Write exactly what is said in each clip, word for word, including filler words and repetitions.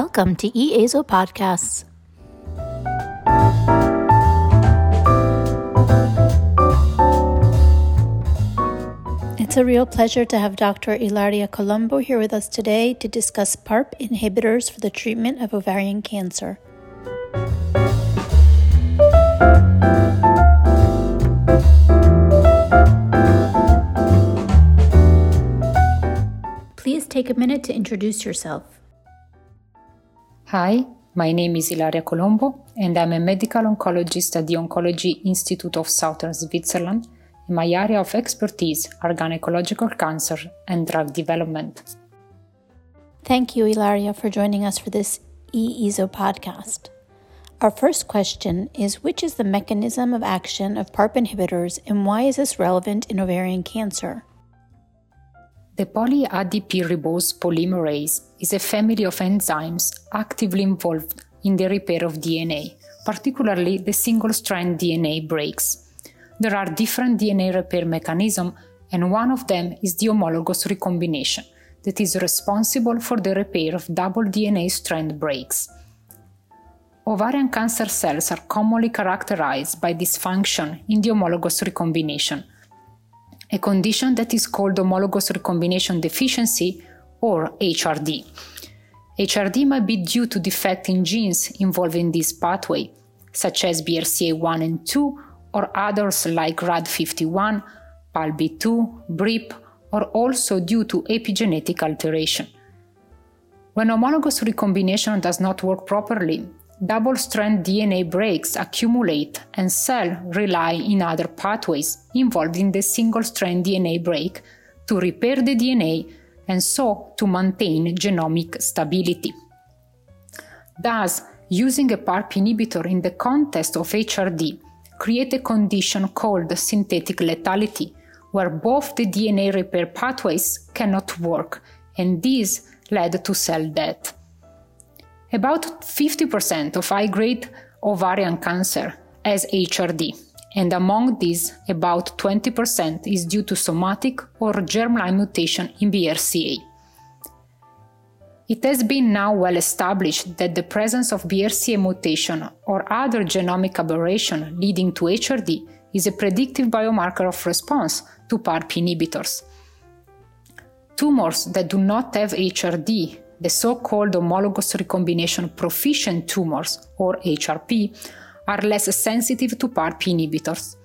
Welcome to E A S O Podcasts. It's a real pleasure to have Doctor Ilaria Colombo here with us today to discuss PARP inhibitors for the treatment of ovarian cancer. Please take a minute to introduce yourself. Hi, my name is Ilaria Colombo, and I'm a medical oncologist at the Oncology Institute of Southern Switzerland. My area of expertise are gynecological cancer and drug development. Thank you, Ilaria, for joining us for this E A S O podcast. Our first question is, which is the mechanism of action of PARP inhibitors, and why is this relevant in ovarian cancer? The poly-A D P ribose polymerase is a family of enzymes actively involved in the repair of D N A, particularly the single-strand D N A breaks. There are different D N A repair mechanisms, and one of them is the homologous recombination that is responsible for the repair of double D N A strand breaks. Ovarian cancer cells are commonly characterized by dysfunction in the homologous recombination, a condition that is called homologous recombination deficiency, or H R D. H R D might be due to defects in genes involving this pathway, such as B R C A one and two, or others like R A D fifty-one, P A L B two, B R I P, or also due to epigenetic alteration. When homologous recombination does not work properly, double-strand D N A breaks accumulate and cells rely on other pathways involved in the single-strand D N A break to repair the D N A and so to maintain genomic stability. Thus, using a PARP inhibitor in the context of H R D create a condition called synthetic lethality, where both the D N A repair pathways cannot work, and this led to cell death. About fifty percent of high-grade ovarian cancer has H R D, and among these, about twenty percent is due to somatic or germline mutation in B R C A. It has been now well established that the presence of B R C A mutation or other genomic aberration leading to H R D is a predictive biomarker of response to PARP inhibitors. Tumors that do not have H R D, the so-called homologous recombination proficient tumors, or H R P, are less sensitive to PARP inhibitors.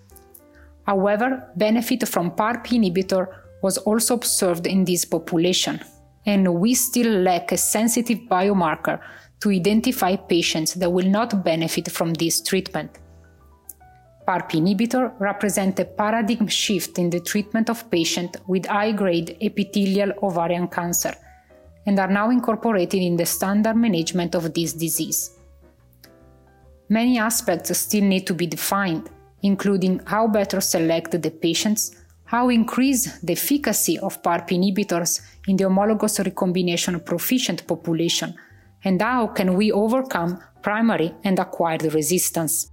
However, benefit from PARP inhibitor was also observed in this population, and we still lack a sensitive biomarker to identify patients that will not benefit from this treatment. PARP inhibitor represent a paradigm shift in the treatment of patients with high-grade epithelial ovarian cancer and are now incorporated in the standard management of this disease. Many aspects still need to be defined, including how better select the patients, how increase the efficacy of PARP inhibitors in the homologous recombination proficient population, and how can we overcome primary and acquired resistance.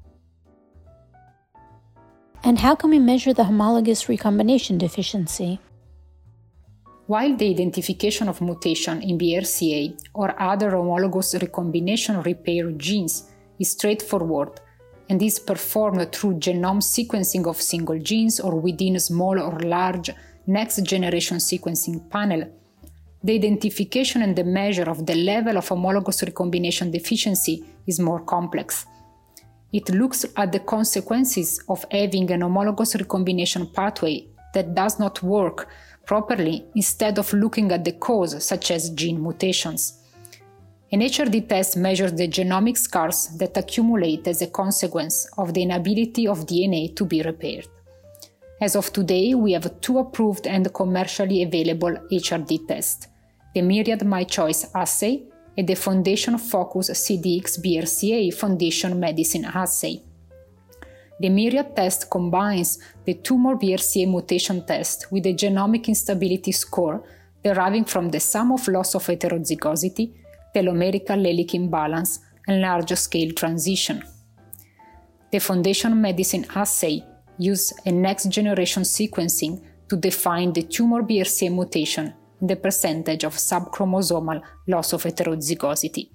And how can we measure the homologous recombination deficiency? While the identification of mutation in B R C A or other homologous recombination repair genes is straightforward, and is performed through genome sequencing of single genes or within small or large next-generation sequencing panel, the identification and the measure of the level of homologous recombination deficiency is more complex. It looks at the consequences of having an homologous recombination pathway that does not work properly instead of looking at the cause, such as gene mutations. An H R D test measures the genomic scars that accumulate as a consequence of the inability of D N A to be repaired. As of today, we have two approved and commercially available H R D tests, the Myriad MyChoice assay and the Foundation Focus C D X B R C A Foundation Medicine assay. The Myriad test combines the tumor B R C A mutation test with a genomic instability score deriving from the sum of loss of heterozygosity, telomeric allelic imbalance, and large-scale transition. The Foundation Medicine assay uses a next-generation sequencing to define the tumor B R C A mutation and the percentage of subchromosomal loss of heterozygosity,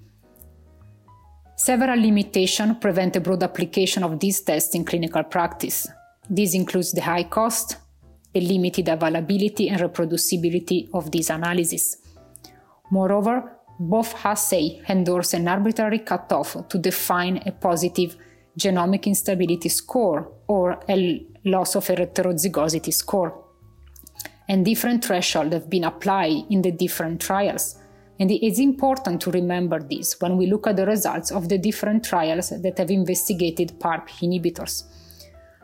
Several limitations prevent a broad application of these tests in clinical practice. This includes the high cost, the limited availability and reproducibility of these analyses. Moreover, both assays endorse an arbitrary cutoff to define a positive genomic instability score or a loss of heterozygosity score. And different thresholds have been applied in the different trials. And it is important to remember this when we look at the results of the different trials that have investigated PARP inhibitors.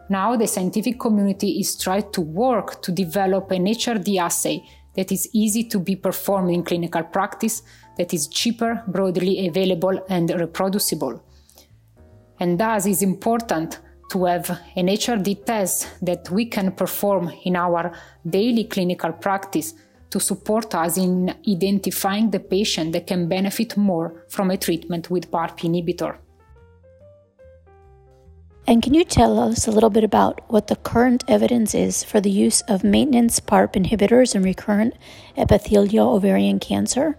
Now the scientific community is trying to work to develop an H R D assay that is easy to be performed in clinical practice, that is cheaper, broadly available and reproducible. And thus it's important to have an H R D test that we can perform in our daily clinical practice to support us in identifying the patient that can benefit more from a treatment with PARP inhibitor. And can you tell us a little bit about what the current evidence is for the use of maintenance PARP inhibitors in recurrent epithelial ovarian cancer?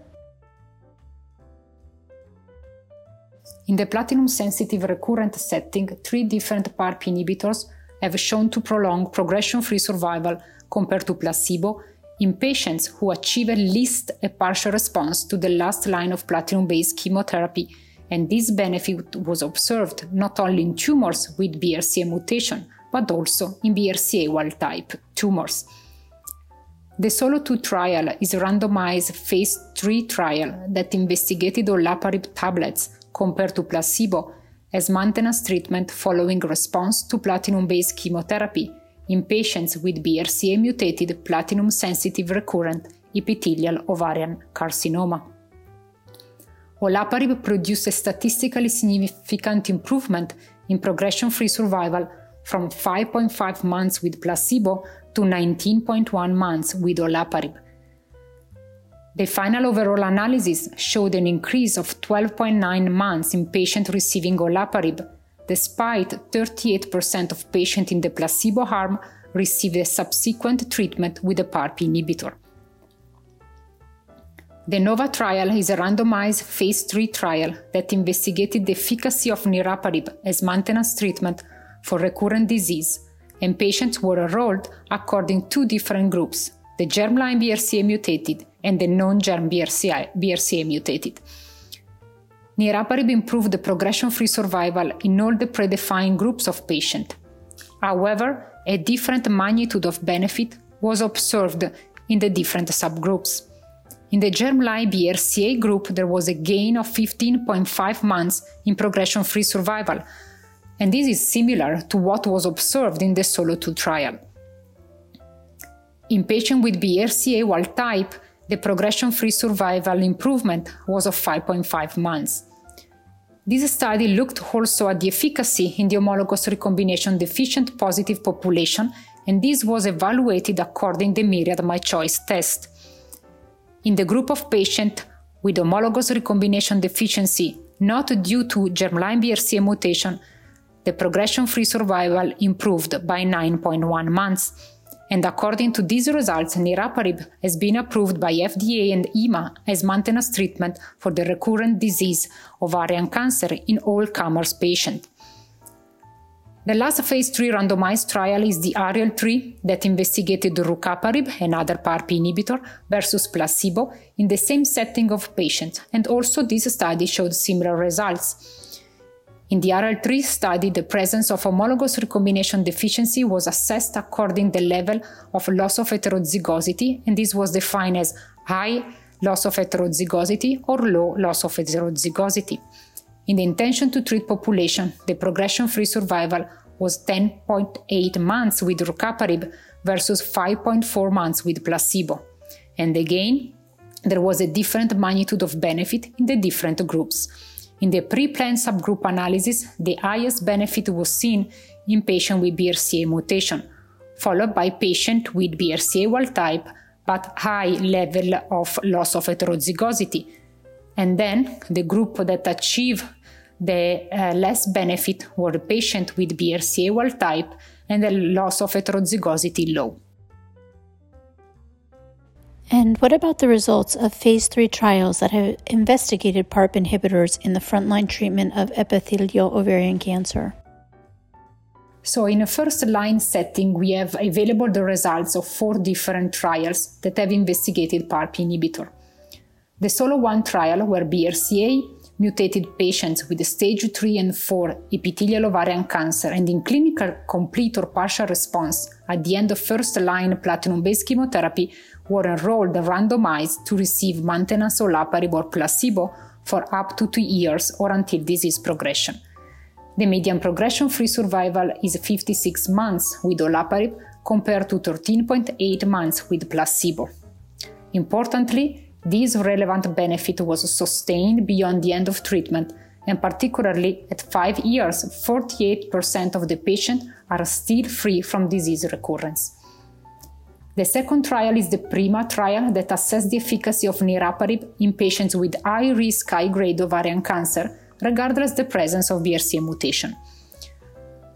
In the platinum-sensitive recurrent setting, three different PARP inhibitors have shown to prolong progression-free survival compared to placebo in patients who achieve at least a partial response to the last line of platinum-based chemotherapy. And this benefit was observed not only in tumors with B R C A mutation, but also in B R C A wild-type tumors. The SOLO two trial is a randomized phase three trial that investigated Olaparib tablets compared to placebo as maintenance treatment following response to platinum-based chemotherapy in patients with B R C A-mutated platinum-sensitive recurrent epithelial ovarian carcinoma. Olaparib produced a statistically significant improvement in progression-free survival from five point five months with placebo to nineteen point one months with Olaparib. The final overall analysis showed an increase of twelve point nine months in patients receiving Olaparib, despite thirty-eight percent of patients in the placebo arm received a subsequent treatment with a PARP inhibitor. The NOVA trial is a randomized phase three trial that investigated the efficacy of niraparib as maintenance treatment for recurrent disease, and patients were enrolled according to two different groups, the germline B R C A mutated and the non-germ B R C A, B R C A mutated. Niraparib improved the progression-free survival in all the predefined groups of patients. However, a different magnitude of benefit was observed in the different subgroups. In the germline B R C A group, there was a gain of fifteen point five months in progression-free survival, and this is similar to what was observed in the SOLO two trial. In patients with B R C A wild-type, the progression-free survival improvement was of five point five months. This study looked also at the efficacy in the homologous recombination deficient positive population, and this was evaluated according to the Myriad MyChoice test. In the group of patients with homologous recombination deficiency not due to germline B R C A mutation, the progression-free survival improved by nine point one months. And according to these results, niraparib has been approved by F D A and E M A as maintenance treatment for the recurrent disease ovarian cancer in all comers patients. The last phase three randomized trial is the ARIEL three that investigated the rucaparib, another PARP inhibitor, versus placebo in the same setting of patients, and also this study showed similar results. In the ARIEL three study, the presence of homologous recombination deficiency was assessed according to the level of loss of heterozygosity, and this was defined as high loss of heterozygosity or low loss of heterozygosity. In the intention-to-treat population, the progression-free survival was ten point eight months with rucaparib versus five point four months with placebo. And again, there was a different magnitude of benefit in the different groups. In the pre-planned subgroup analysis, the highest benefit was seen in patients with B R C A mutation, followed by patients with B R C A wild-type but high level of loss of heterozygosity. And then the group that achieved the uh, less benefit were the patient with B R C A wild type and the loss of heterozygosity low. And what about the results of phase three trials that have investigated PARP inhibitors in the frontline treatment of epithelial ovarian cancer? So in a first-line setting, we have available the results of four different trials that have investigated PARP inhibitor. The SOLO one trial, where B R C A mutated patients with stage three and four epithelial ovarian cancer and in clinical complete or partial response at the end of first-line platinum-based chemotherapy were enrolled and randomized to receive maintenance Olaparib or placebo for up to two years or until disease progression. The median progression-free survival is fifty-six months with Olaparib compared to thirteen point eight months with placebo. Importantly, this relevant benefit was sustained beyond the end of treatment, and particularly at five years, forty-eight percent of the patients are still free from disease recurrence. The second trial is the PRIMA trial that assessed the efficacy of niraparib in patients with high-risk, high-grade ovarian cancer, regardless of the presence of B R C A mutation.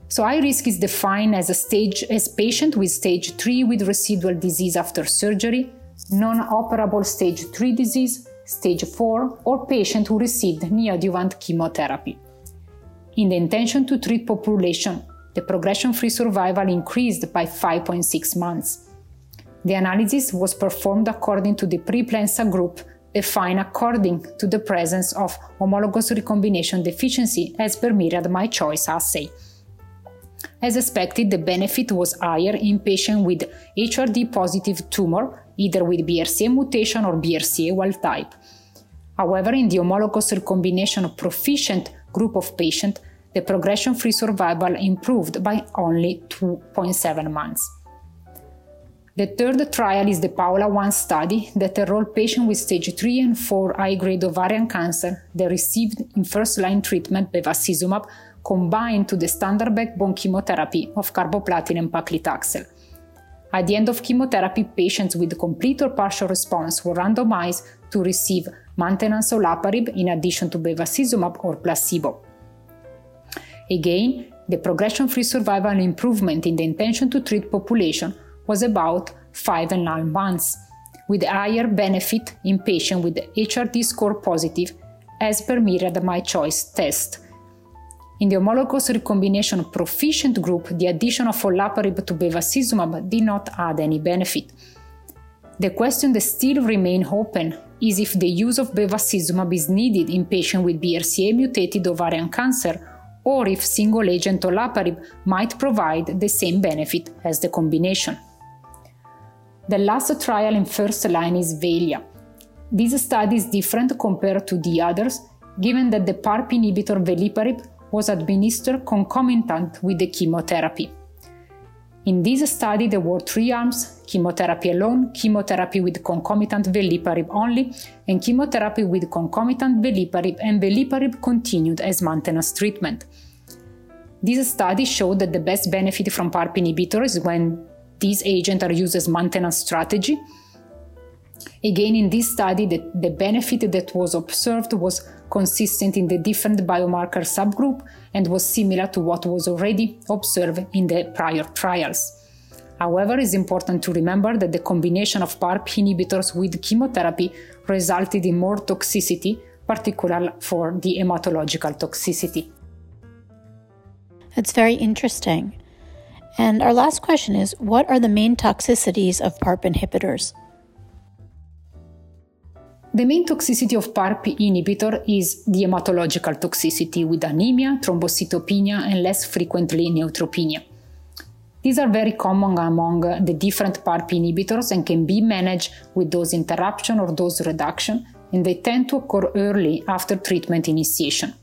So high risk is defined as a stage as patient with stage three with residual disease after surgery, non-operable stage three disease, stage four, or patient who received neoadjuvant chemotherapy. In the intention to treat population, the progression-free survival increased by five point six months. The analysis was performed according to the pre-planned subgroup defined according to the presence of homologous recombination deficiency as per Myriad MyChoice assay. As expected, the benefit was higher in patients with H R D positive tumor, either with B R C A mutation or B R C A wild type. However, in the homologous recombination proficient group of patients, the progression-free survival improved by only two point seven months. The third trial is the PAOLA one study that enrolled patients with stage three and four high-grade ovarian cancer that received in first-line treatment bevacizumab combined to the standard backbone chemotherapy of carboplatin and paclitaxel. At the end of chemotherapy, patients with complete or partial response were randomized to receive maintenance olaparib in addition to bevacizumab or placebo. Again, the progression-free survival improvement in the intention-to-treat population was about five and nine months, with higher benefit in patients with H R D score positive as per Myriad MyChoice test. In the homologous recombination proficient group, the addition of olaparib to bevacizumab did not add any benefit. The question that still remains open is if the use of bevacizumab is needed in patients with B R C A-mutated ovarian cancer or if single-agent olaparib might provide the same benefit as the combination. The last trial in first line is VELIA. This study is different compared to the others, given that the PARP inhibitor Veliparib was administered concomitant with the chemotherapy. In this study, there were three arms: chemotherapy alone, chemotherapy with concomitant Veliparib only, and chemotherapy with concomitant Veliparib and Veliparib continued as maintenance treatment. This study showed that the best benefit from PARP inhibitors is when these agents are used as maintenance strategy. Again, in this study, the, the benefit that was observed was consistent in the different biomarker subgroup and was similar to what was already observed in the prior trials. However, it's important to remember that the combination of PARP inhibitors with chemotherapy resulted in more toxicity, particularly for the hematological toxicity. That's very interesting. And our last question is, what are the main toxicities of PARP inhibitors? The main toxicity of PARP inhibitor is the hematological toxicity with anemia, thrombocytopenia, and less frequently neutropenia. These are very common among the different PARP inhibitors and can be managed with dose interruption or dose reduction, and they tend to occur early after treatment initiation.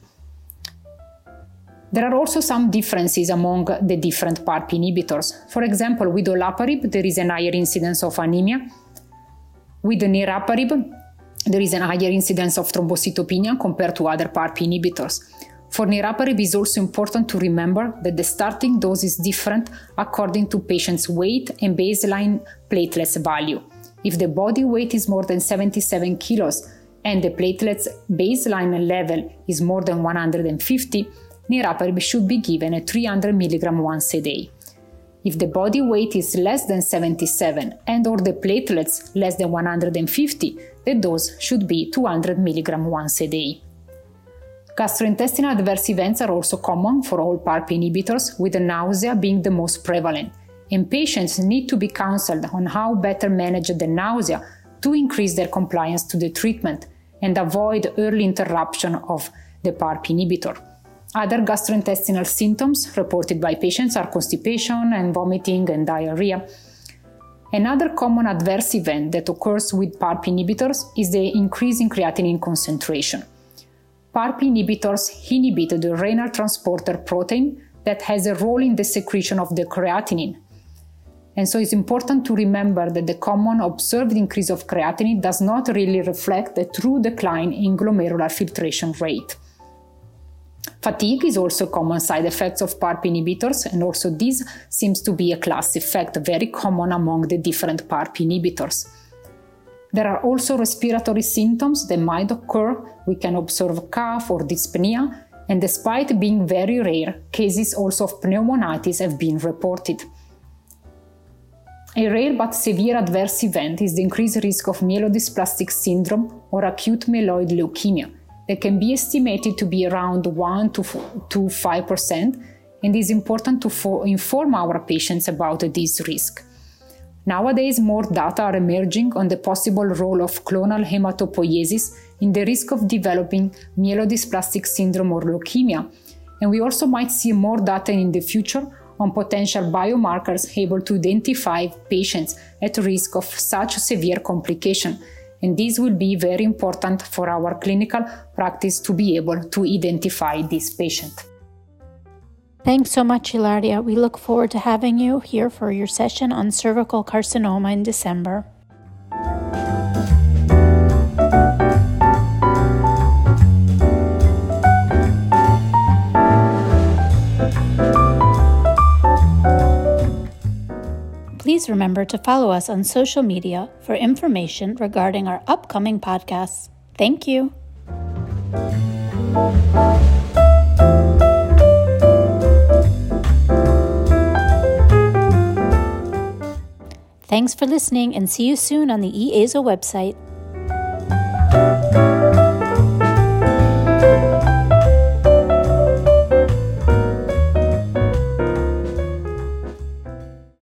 There are also some differences among the different PARP inhibitors. For example, with olaparib, there is a higher incidence of anemia. With niraparib, there is a higher incidence of thrombocytopenia compared to other PARP inhibitors. For niraparib, it is also important to remember that the starting dose is different according to patient's weight and baseline platelets value. If the body weight is more than seventy-seven kilos and the platelets baseline level is more than one hundred fifty, niraparib should be given at three hundred milligrams once a day. If the body weight is less than seventy-seven and or the platelets less than one hundred fifty, the dose should be two hundred milligrams once a day. Gastrointestinal adverse events are also common for all PARP inhibitors, with nausea being the most prevalent, and patients need to be counseled on how better manage the nausea to increase their compliance to the treatment and avoid early interruption of the PARP inhibitor. Other gastrointestinal symptoms reported by patients are constipation and vomiting and diarrhea. Another common adverse event that occurs with PARP inhibitors is the increase in creatinine concentration. PARP inhibitors inhibit the renal transporter protein that has a role in the secretion of the creatinine. And so it's important to remember that the common observed increase of creatinine does not really reflect the true decline in glomerular filtration rate. Fatigue is also a common side effect of PARP inhibitors, and also this seems to be a class effect very common among the different PARP inhibitors. There are also respiratory symptoms that might occur. We can observe cough or dyspnea, and despite being very rare, cases also of pneumonitis have been reported. A rare but severe adverse event is the increased risk of myelodysplastic syndrome or acute myeloid leukemia that can be estimated to be around one to five percent, and it is important to fo- inform our patients about this risk. Nowadays, more data are emerging on the possible role of clonal hematopoiesis in the risk of developing myelodysplastic syndrome or leukemia, and we also might see more data in the future on potential biomarkers able to identify patients at risk of such severe complication, and this will be very important for our clinical practice to be able to identify this patient. Thanks so much, Ilaria. We look forward to having you here for your session on cervical carcinoma in December. Please remember to follow us on social media for information regarding our upcoming podcasts. Thank you. Thanks for listening, and see you soon on the E A S O website.